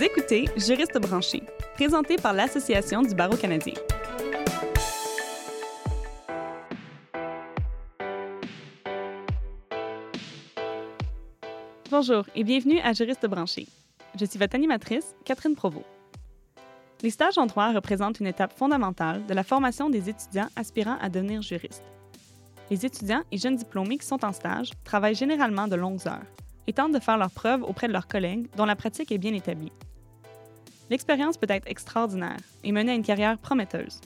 Vous écoutez Juriste branché, présenté par l'Association du barreau canadien. Bonjour et bienvenue à Juriste branché. Je suis votre animatrice, Catherine Proveau. Les stages en droit représentent une étape fondamentale de la formation des étudiants aspirant à devenir juristes. Les étudiants et jeunes diplômés qui sont en stage travaillent généralement de longues heures et tentent de faire leurs preuves auprès de leurs collègues dont la pratique est bien établie. L'expérience peut être extraordinaire et mener à une carrière prometteuse,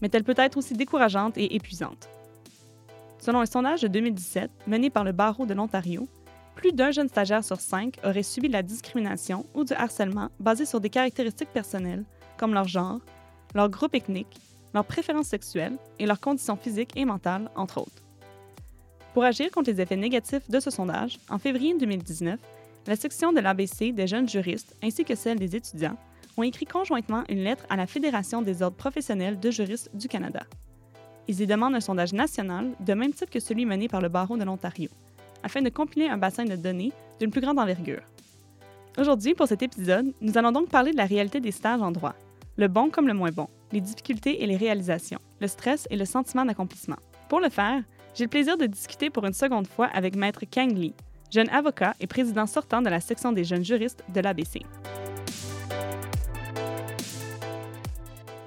mais elle peut être aussi décourageante et épuisante. Selon un sondage de 2017 mené par le Barreau de l'Ontario, plus d'un jeune stagiaire sur 5 aurait subi de la discrimination ou du harcèlement basé sur des caractéristiques personnelles comme leur genre, leur groupe ethnique, leurs préférences sexuelles et leurs conditions physiques et mentales, entre autres. Pour agir contre les effets négatifs de ce sondage, en février 2019, la section de l'ABC des jeunes juristes ainsi que celle des étudiants ont écrit conjointement une lettre à la Fédération des ordres professionnels de juristes du Canada. Ils y demandent un sondage national de même type que celui mené par le Barreau de l'Ontario, afin de compiler un bassin de données d'une plus grande envergure. Aujourd'hui, pour cet épisode, nous allons donc parler de la réalité des stages en droit, le bon comme le moins bon, les difficultés et les réalisations, le stress et le sentiment d'accomplissement. Pour le faire, j'ai le plaisir de discuter pour une seconde fois avec Maître Kang Lee, jeune avocat et président sortant de la section des jeunes juristes de l'ABC.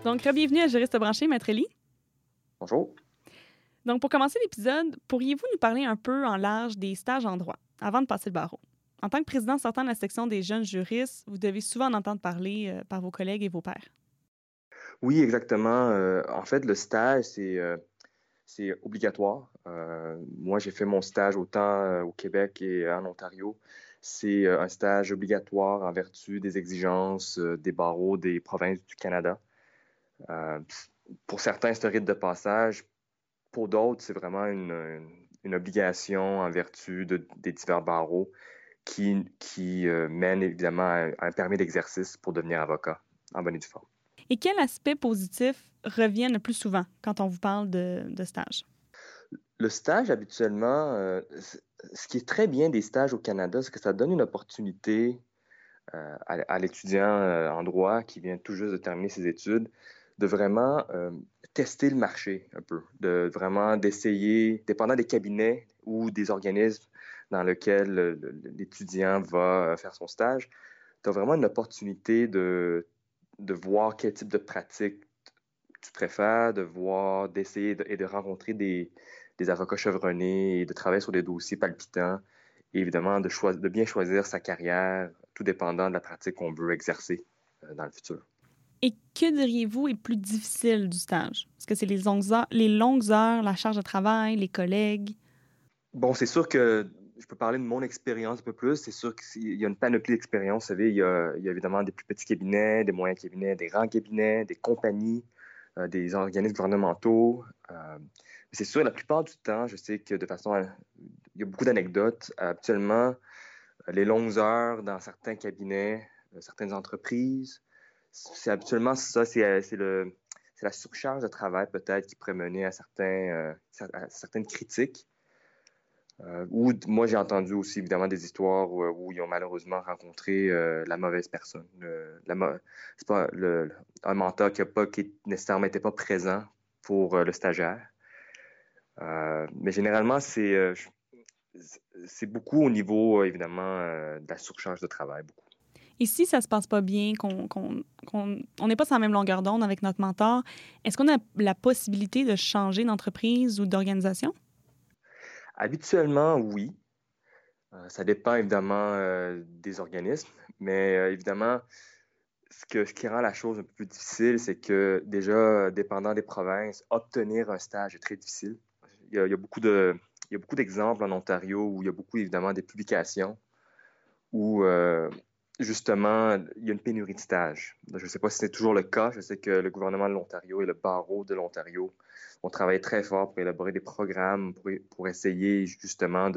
Donc, bienvenue à Juriste branché, Maître Lee. Bonjour. Donc, pour commencer l'épisode, pourriez-vous nous parler un peu en large des stages en droit, avant de passer le barreau? En tant que président sortant de la section des jeunes juristes, vous devez souvent en entendre parler par vos collègues et vos pairs. Oui, exactement. En fait, le stage, c'est obligatoire. Moi, j'ai fait mon stage autant au Québec et en Ontario. C'est un stage obligatoire en vertu des exigences des barreaux des provinces du Canada. Pour certains, c'est un rite de passage. Pour d'autres, c'est vraiment une obligation en vertu des divers barreaux qui mène évidemment à un permis d'exercice pour devenir avocat, en bonne et due forme. Et quel aspect positif revient le plus souvent quand on vous parle de stage? Le stage, habituellement, ce qui est très bien des stages au Canada, c'est que ça donne une opportunité à l'étudiant en droit qui vient tout juste de terminer ses études de vraiment tester le marché un peu, de vraiment d'essayer, dépendant des cabinets ou des organismes dans lesquels l'étudiant va faire son stage, tu as vraiment une opportunité de voir quel type de pratique tu préfères, d'essayer de rencontrer des avocats chevronnés et de travailler sur des dossiers palpitants et évidemment de bien choisir sa carrière, tout dépendant de la pratique qu'on veut exercer dans le futur. Et que diriez-vous est plus difficile du stage? Est-ce que c'est les longues heures, la charge de travail, les collègues? Bon, c'est sûr que je peux parler de mon expérience un peu plus. C'est sûr qu'il y a une panoplie d'expériences. Vous savez, il y a évidemment des plus petits cabinets, des moyens cabinets, des grands cabinets, des compagnies, des organismes gouvernementaux. C'est sûr, la plupart du temps, je sais que de façon... Il y a beaucoup d'anecdotes. Habituellement, les longues heures dans certains cabinets, certaines entreprises, c'est habituellement ça, c'est la surcharge de travail peut-être qui pourrait mener à certaines critiques. Ou moi, j'ai entendu aussi évidemment des histoires où ils ont malheureusement rencontré la mauvaise personne. C'est pas un mentor qui nécessairement n'était pas présent pour le stagiaire. Mais généralement, c'est beaucoup au niveau, évidemment, de la surcharge de travail. Beaucoup. Et si ça ne se passe pas bien, qu'on n'est pas sur la même longueur d'onde avec notre mentor, est-ce qu'on a la possibilité de changer d'entreprise ou d'organisation? Habituellement, oui. Ça dépend évidemment des organismes, mais évidemment, ce qui rend la chose un peu plus difficile, c'est que déjà, dépendant des provinces, obtenir un stage est très difficile. Il y a beaucoup d'exemples en Ontario où il y a beaucoup évidemment des publications où justement, il y a une pénurie de stages. Je ne sais pas si c'est toujours le cas. Je sais que le gouvernement de l'Ontario et le barreau de l'Ontario ont travaillé très fort pour élaborer des programmes, pour essayer justement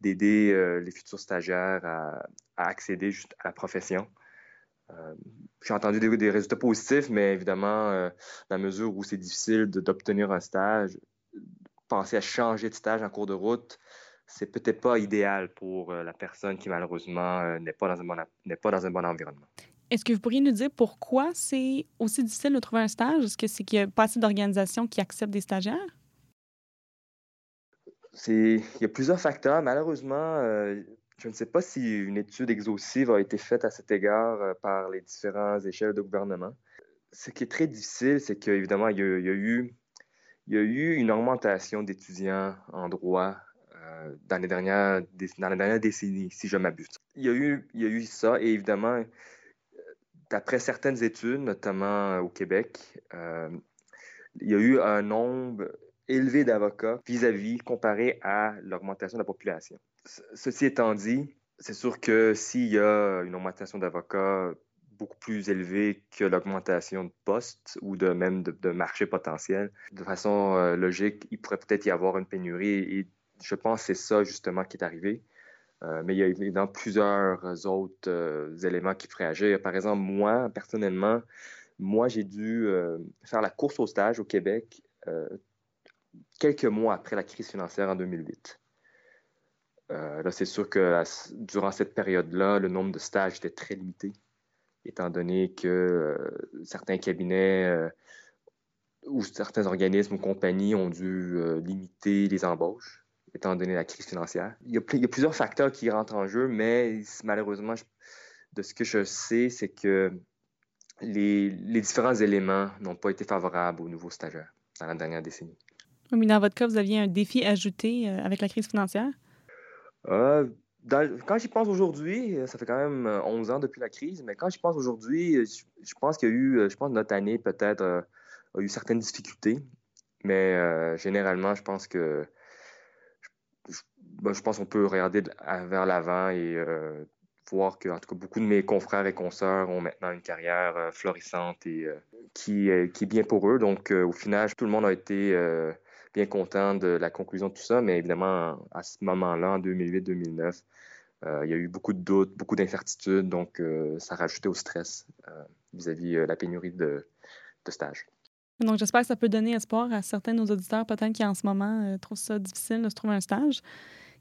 d'aider les futurs stagiaires à accéder juste à la profession. J'ai entendu des résultats positifs, mais évidemment, dans la mesure où c'est difficile d'obtenir un stage, penser à changer de stage en cours de route, c'est peut-être pas idéal pour la personne qui, malheureusement, n'est pas dans un bon environnement. Est-ce que vous pourriez nous dire pourquoi c'est aussi difficile de trouver un stage? Est-ce que c'est qu'il n'y a pas assez d'organisations qui acceptent des stagiaires? Il y a plusieurs facteurs. Malheureusement, je ne sais pas si une étude exhaustive a été faite à cet égard par les différentes échelles de gouvernement. Ce qui est très difficile, c'est qu'évidemment, il y a eu une augmentation d'étudiants en droit dans les dernières décennies, si je m'abuse. Il y a eu ça, et évidemment, d'après certaines études, notamment au Québec, il y a eu un nombre élevé d'avocats vis-à-vis comparé à l'augmentation de la population. Ceci étant dit, c'est sûr que s'il y a une augmentation d'avocats beaucoup plus élevée que l'augmentation de postes ou de marché potentiel, de façon logique, il pourrait peut-être y avoir une pénurie et je pense que c'est ça justement qui est arrivé. Mais il y a évidemment plusieurs autres éléments qui pourraient agir. Par exemple, moi, personnellement, j'ai dû faire la course au stage au Québec quelques mois après la crise financière en 2008. Là, c'est sûr que durant cette période-là, le nombre de stages était très limité, étant donné que certains cabinets ou certains organismes ou compagnies ont dû limiter les embauches, étant donné la crise financière. Il y a plusieurs facteurs qui rentrent en jeu, mais malheureusement, de ce que je sais, c'est que les différents éléments n'ont pas été favorables aux nouveaux stagiaires dans la dernière décennie. Mais dans votre cas, vous aviez un défi ajouté avec la crise financière? Quand j'y pense aujourd'hui, ça fait quand même 11 ans depuis la crise, mais quand j'y pense aujourd'hui, je pense que notre année peut-être a eu certaines difficultés, mais généralement, je pense qu'on peut regarder vers l'avant et voir que, en tout cas, beaucoup de mes confrères et consoeurs ont maintenant une carrière florissante et qui est bien pour eux. Donc, au final, tout le monde a été bien content de la conclusion de tout ça, mais évidemment, à ce moment-là, en 2008-2009, il y a eu beaucoup de doutes, beaucoup d'incertitudes, donc ça rajoutait au stress vis-à-vis la pénurie de stages. Donc, j'espère que ça peut donner espoir à certains de nos auditeurs, peut-être qui, en ce moment, trouvent ça difficile de se trouver un stage,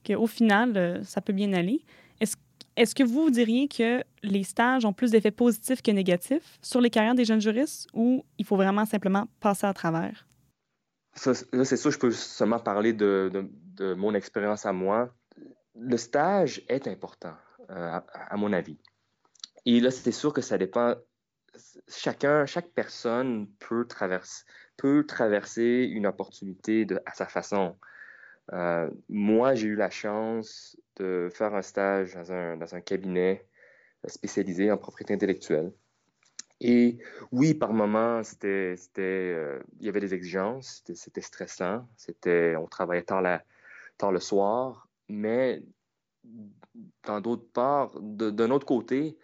qu'au final, ça peut bien aller. Est-ce que vous diriez que les stages ont plus d'effets positifs que négatifs sur les carrières des jeunes juristes ou il faut vraiment simplement passer à travers? Ça, là, c'est sûr, je peux seulement parler de mon expérience à moi. Le stage est important, à mon avis. Et là, c'est sûr que ça dépend. Chaque personne peut traverser une opportunité à sa façon. Moi, j'ai eu la chance de faire un stage dans un cabinet spécialisé en propriété intellectuelle. Et oui, par moments, il y avait des exigences, c'était stressant, on travaillait tard le soir, mais dans d'autres parts, d'un autre côté,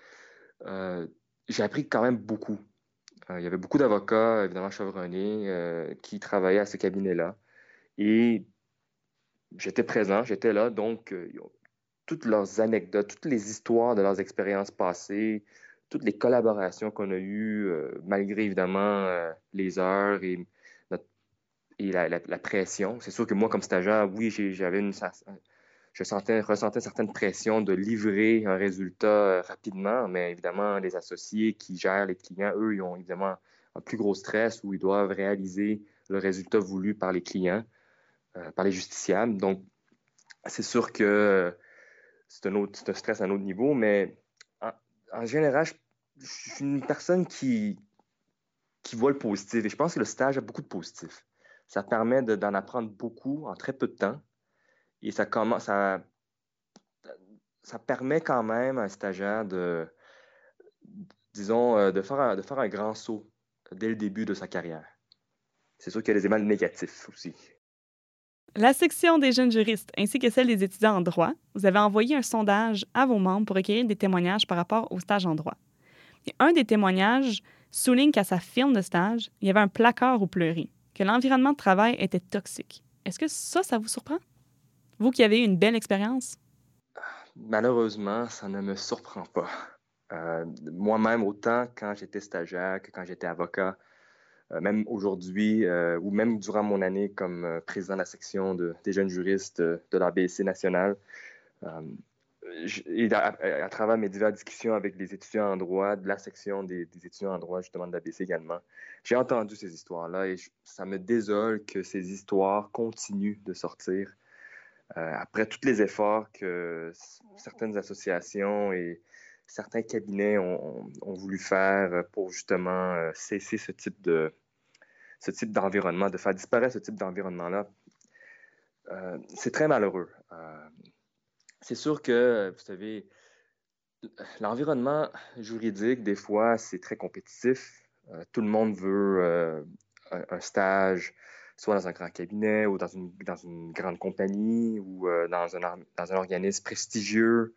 j'ai appris quand même beaucoup. Il y avait beaucoup d'avocats, évidemment chevronnés, qui travaillaient à ce cabinet-là. Et j'étais présent, j'étais là, donc toutes leurs anecdotes, toutes les histoires de leurs expériences passées, toutes les collaborations qu'on a eues, malgré évidemment les heures et la pression. C'est sûr que moi, comme stagiaire, oui, je ressentais une certaine pression de livrer un résultat rapidement, mais évidemment, les associés qui gèrent les clients, eux, ils ont évidemment un plus gros stress où ils doivent réaliser le résultat voulu par les clients, par les justiciables. Donc, c'est sûr que c'est un stress à un autre niveau, mais en général, je suis une personne qui voit le positif et je pense que le stage a beaucoup de positifs. Ça permet d'en apprendre beaucoup en très peu de temps et ça permet quand même à un stagiaire de faire un grand saut dès le début de sa carrière. C'est sûr qu'il y a des éléments négatifs aussi. La section des jeunes juristes ainsi que celle des étudiants en droit, vous avez envoyé un sondage à vos membres pour recueillir des témoignages par rapport au stage en droit. Et un des témoignages souligne qu'à sa firme de stage, il y avait un placard où pleurer, que l'environnement de travail était toxique. Est-ce que ça vous surprend? Vous qui avez eu une belle expérience? Malheureusement, ça ne me surprend pas. Moi-même, autant quand j'étais stagiaire que quand j'étais avocat, même aujourd'hui ou même durant mon année comme président de la section des jeunes juristes de la BSC nationale. Et à travers mes diverses discussions avec les étudiants en droit, de la section des étudiants en droit, justement de la BC également, j'ai entendu ces histoires-là et ça me désole que ces histoires continuent de sortir après tous les efforts que certaines associations et certains cabinets ont voulu faire pour justement cesser ce type d'environnement, de faire disparaître ce type d'environnement-là. C'est très malheureux. C'est sûr que, vous savez, l'environnement juridique, des fois, c'est très compétitif. Tout le monde veut un stage, soit dans un grand cabinet ou dans une grande compagnie ou dans un organisme prestigieux.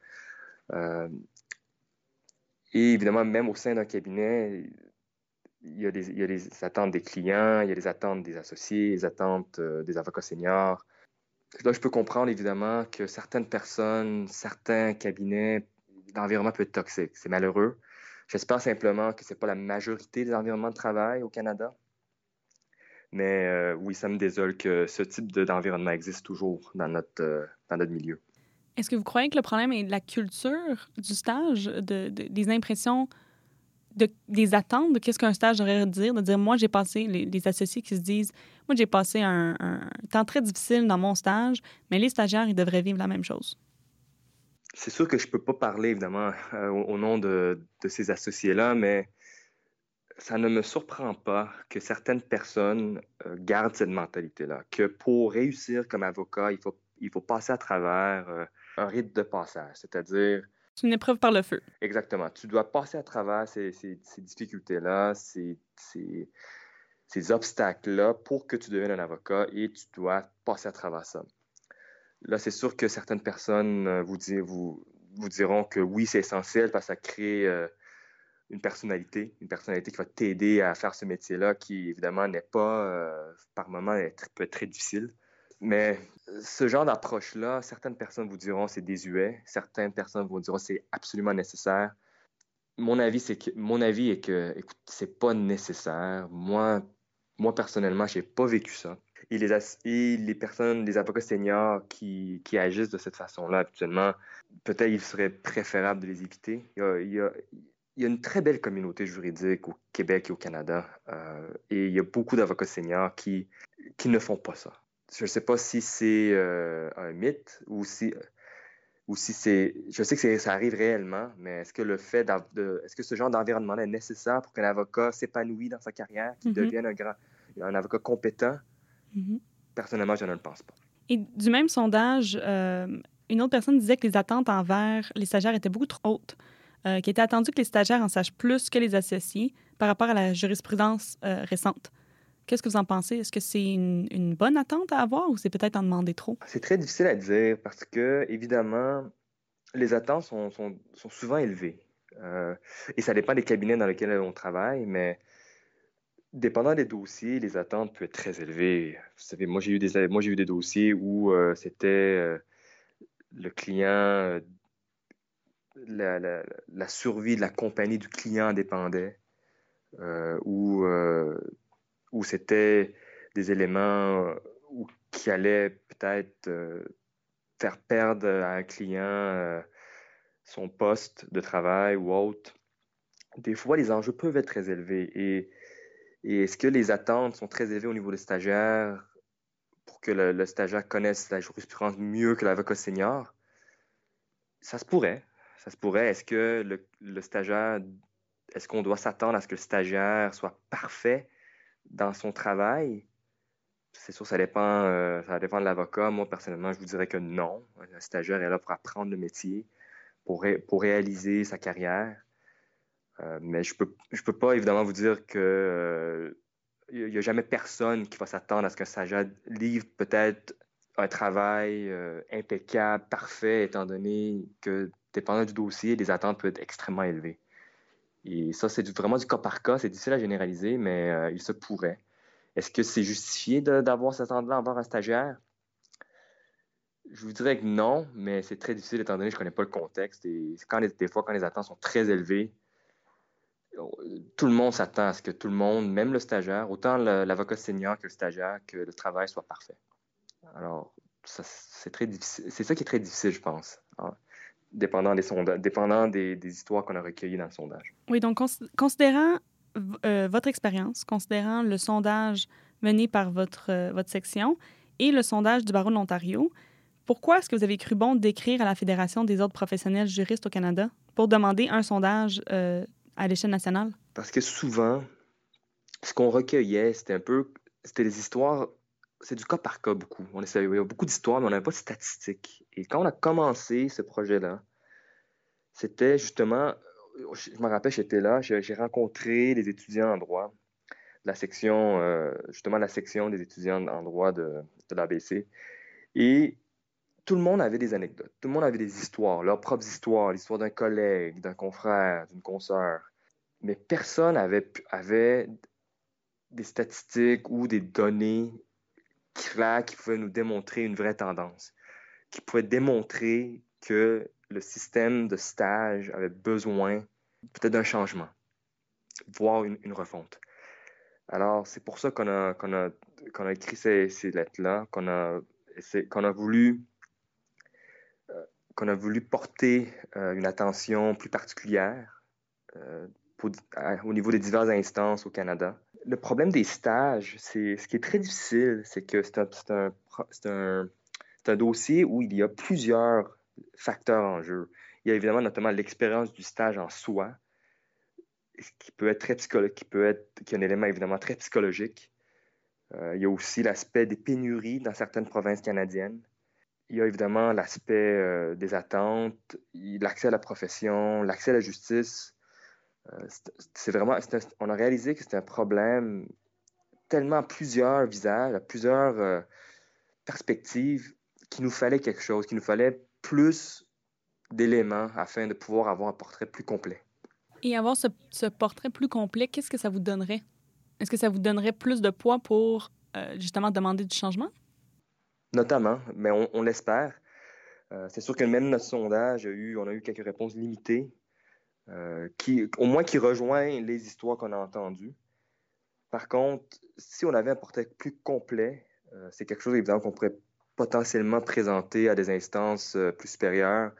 Et évidemment, même au sein d'un cabinet, il y a les attentes des clients, il y a les attentes des associés, les attentes des avocats seniors. Là, je peux comprendre, évidemment, que certaines personnes, certains cabinets, l'environnement peut être toxique. C'est malheureux. J'espère simplement que ce n'est pas la majorité des environnements de travail au Canada. Mais oui, ça me désole que ce type d'environnement existe toujours dans notre milieu. Est-ce que vous croyez que le problème est de la culture du stage, des impressions, des attentes de qu'est-ce qu'un stage devrait dire, de dire, moi, j'ai passé, les associés qui se disent, moi, j'ai passé un temps très difficile dans mon stage, mais les stagiaires, ils devraient vivre la même chose. C'est sûr que je ne peux pas parler, évidemment, au nom de ces associés-là, mais ça ne me surprend pas que certaines personnes gardent cette mentalité-là, que pour réussir comme avocat, il faut passer à travers un rite de passage, c'est-à-dire... C'est une épreuve par le feu. Exactement. Tu dois passer à travers ces difficultés-là, ces obstacles-là pour que tu deviennes un avocat et tu dois passer à travers ça. Là, c'est sûr que certaines personnes vous diront que oui, c'est essentiel parce que ça crée une personnalité qui va t'aider à faire ce métier-là qui, évidemment, n'est pas, par moments, peut être très difficile. Mais ce genre d'approche-là, certaines personnes vous diront c'est désuet, certaines personnes vous diront c'est absolument nécessaire. Mon avis est que, écoute, c'est pas nécessaire. Moi personnellement, j'ai pas vécu ça. Et les avocats seniors qui agissent de cette façon-là habituellement, peut-être il serait préférable de les éviter. Il y a une très belle communauté juridique au Québec et au Canada, et il y a beaucoup d'avocats seniors qui ne font pas ça. Je ne sais pas si c'est un mythe ou si c'est... Je sais que ça arrive réellement, mais est-ce que est-ce que ce genre d'environnement est nécessaire pour qu'un avocat s'épanouisse dans sa carrière, qu'il devienne un avocat compétent? Personnellement, je ne le pense pas. Et du même sondage, une autre personne disait que les attentes envers les stagiaires étaient beaucoup trop hautes, qu'il était attendu que les stagiaires en sachent plus que les associés par rapport à la jurisprudence récente. Qu'est-ce que vous en pensez? Est-ce que c'est une bonne attente à avoir ou c'est peut-être en demander trop? C'est très difficile à dire parce que, évidemment, les attentes sont souvent élevées. Et ça dépend des cabinets dans lesquels on travaille, mais dépendant des dossiers, les attentes peuvent être très élevées. Vous savez, moi, j'ai eu des dossiers où c'était le client, la survie de la compagnie du client dépendait, où c'était des éléments qui allaient peut-être faire perdre à un client son poste de travail ou autre. Des fois, les enjeux peuvent être très élevés. Et est-ce que les attentes sont très élevées au niveau des stagiaires pour que le stagiaire connaisse la jurisprudence mieux que l'avocat senior? Ça se pourrait. Est-ce que le stagiaire... Est-ce qu'on doit s'attendre à ce que le stagiaire soit parfait dans son travail? C'est sûr, ça dépend de l'avocat. Moi, personnellement, je vous dirais que non. Un stagiaire est là pour apprendre le métier, pour réaliser sa carrière. Mais je peux pas, évidemment, vous dire que il y a jamais personne qui va s'attendre à ce qu'un stagiaire livre peut-être un travail impeccable, parfait, étant donné que, dépendant du dossier, les attentes peuvent être extrêmement élevées. Et ça, c'est vraiment du cas par cas. C'est difficile à généraliser, mais il se pourrait. Est-ce que c'est justifié d'avoir cette attente-là envers un stagiaire? Je vous dirais que non, mais c'est très difficile étant donné que je ne connais pas le contexte. Et des fois, quand les attentes sont très élevées, tout le monde s'attend à ce que tout le monde, même le stagiaire, autant l'avocat senior que le stagiaire, que le travail soit parfait. Alors, c'est très difficile. C'est ça qui est très difficile, je pense. Alors, dépendant des sondages, dépendant des histoires qu'on a recueillies dans le sondage. Oui, donc considérant votre expérience, considérant le sondage mené par votre section et le sondage du Barreau de l'Ontario, pourquoi est-ce que vous avez cru bon d'écrire à la Fédération des ordres professionnels juristes au Canada pour demander un sondage à l'échelle nationale? Parce que souvent, ce qu'on recueillait, c'était des histoires, c'est du cas par cas beaucoup. Il y a beaucoup d'histoires, mais on n'avait pas de statistiques. Et quand on a commencé ce projet-là, c'était justement, je me rappelle, j'étais là, j'ai rencontré des étudiants en droit, la section des étudiants en droit de l'ABC. Et tout le monde avait des anecdotes, tout le monde avait des histoires, leurs propres histoires, l'histoire d'un collègue, d'un confrère, d'une consoeur. Mais personne avait des statistiques ou des données claires qui pouvaient nous démontrer une vraie tendance, qui pouvaient démontrer que le système de stage avait besoin peut-être d'un changement, voire une refonte. Alors, c'est pour ça qu'on a écrit ces lettres-là, qu'on a voulu porter une attention plus particulière au niveau des diverses instances au Canada. Le problème des stages, ce qui est très difficile, c'est que c'est un dossier où il y a plusieurs facteurs en jeu. Il y a évidemment notamment l'expérience du stage en soi, qui est un élément évidemment très psychologique. Il y a aussi l'aspect des pénuries dans certaines provinces canadiennes. Il y a évidemment l'aspect des attentes, l'accès à la profession, l'accès à la justice. On a réalisé que c'est un problème tellement à plusieurs visages, à plusieurs perspectives, qu'il nous fallait quelque chose, qu'il nous fallait plus d'éléments afin de pouvoir avoir un portrait plus complet. Et avoir ce portrait plus complet, qu'est-ce que ça vous donnerait? Est-ce que ça vous donnerait plus de poids pour justement demander du changement? Notamment, mais on l'espère. C'est sûr que même notre sondage, on a eu quelques réponses limitées, qui rejoignent les histoires qu'on a entendues. Par contre, si on avait un portrait plus complet, c'est quelque chose évidemment qu'on pourrait potentiellement présenter à des instances plus supérieures,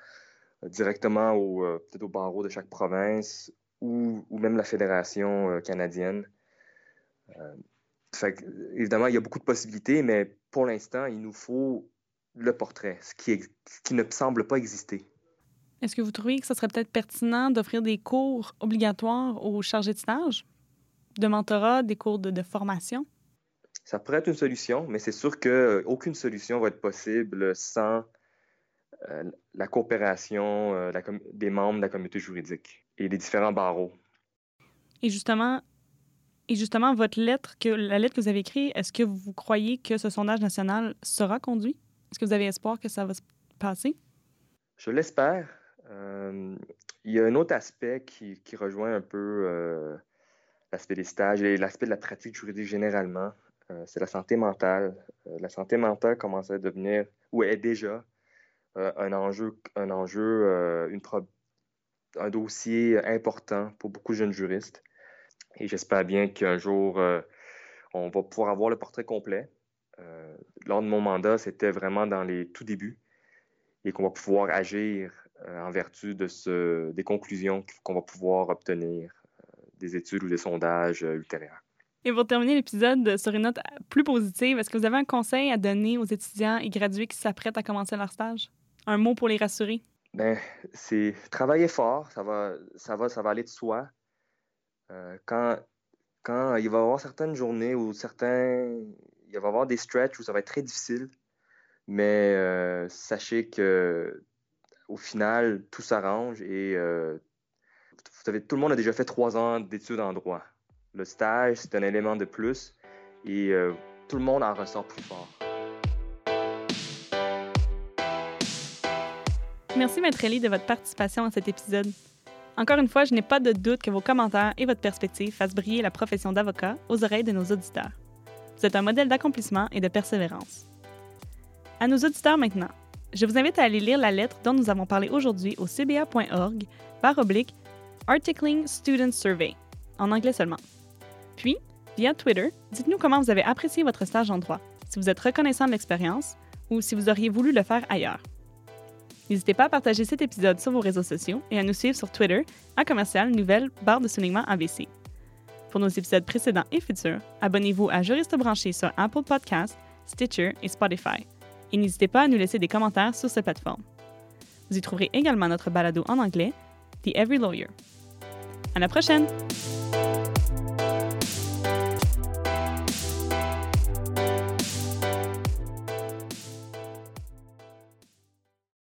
directement peut-être au barreau de chaque province ou même la Fédération canadienne. Évidemment, il y a beaucoup de possibilités, mais pour l'instant, il nous faut le portrait, ce qui ne semble pas exister. Est-ce que vous trouvez que ce serait peut-être pertinent d'offrir des cours obligatoires aux chargés de stage, de mentorat, des cours de formation? Ça pourrait être une solution, mais c'est sûr qu'aucune solution va être possible sans la coopération des membres de la communauté juridique et des différents barreaux. Et justement, la lettre que vous avez écrite, est-ce que vous croyez que ce sondage national sera conduit? Est-ce que vous avez espoir que ça va se passer? Je l'espère. Il y a un autre aspect qui rejoint un peu l'aspect des stages et l'aspect de la pratique juridique généralement. C'est la santé mentale. La santé mentale commence à devenir, ou est déjà, un dossier important pour beaucoup de jeunes juristes. Et j'espère bien qu'un jour, on va pouvoir avoir le portrait complet. Lors de mon mandat, c'était vraiment dans les tout débuts et qu'on va pouvoir agir en vertu des conclusions qu'on va pouvoir obtenir des études ou des sondages ultérieurs. Et pour terminer l'épisode sur une note plus positive, est-ce que vous avez un conseil à donner aux étudiants et gradués qui s'apprêtent à commencer leur stage? Un mot pour les rassurer? Bien, c'est travailler fort, ça va aller de soi. Quand il va y avoir certaines journées où il va y avoir des stretches où ça va être très difficile, mais sachez qu'au final, tout s'arrange et vous savez, tout le monde a déjà fait 3 ans d'études en droit. Le stage, c'est un élément de plus et tout le monde en ressort plus fort. Merci, Maître Lee, de votre participation à cet épisode. Encore une fois, je n'ai pas de doute que vos commentaires et votre perspective fassent briller la profession d'avocat aux oreilles de nos auditeurs. Vous êtes un modèle d'accomplissement et de persévérance. À nos auditeurs maintenant, je vous invite à aller lire la lettre dont nous avons parlé aujourd'hui au cba.org/Articling Student Survey en anglais seulement. Puis, via Twitter, dites-nous comment vous avez apprécié votre stage en droit, si vous êtes reconnaissant de l'expérience ou si vous auriez voulu le faire ailleurs. N'hésitez pas à partager cet épisode sur vos réseaux sociaux et à nous suivre sur Twitter @nouvelle_ABC. Pour nos épisodes précédents et futurs, abonnez-vous à Juriste branché sur Apple Podcasts, Stitcher et Spotify. Et n'hésitez pas à nous laisser des commentaires sur ces plateformes. Vous y trouverez également notre balado en anglais, The Every Lawyer. À la prochaine!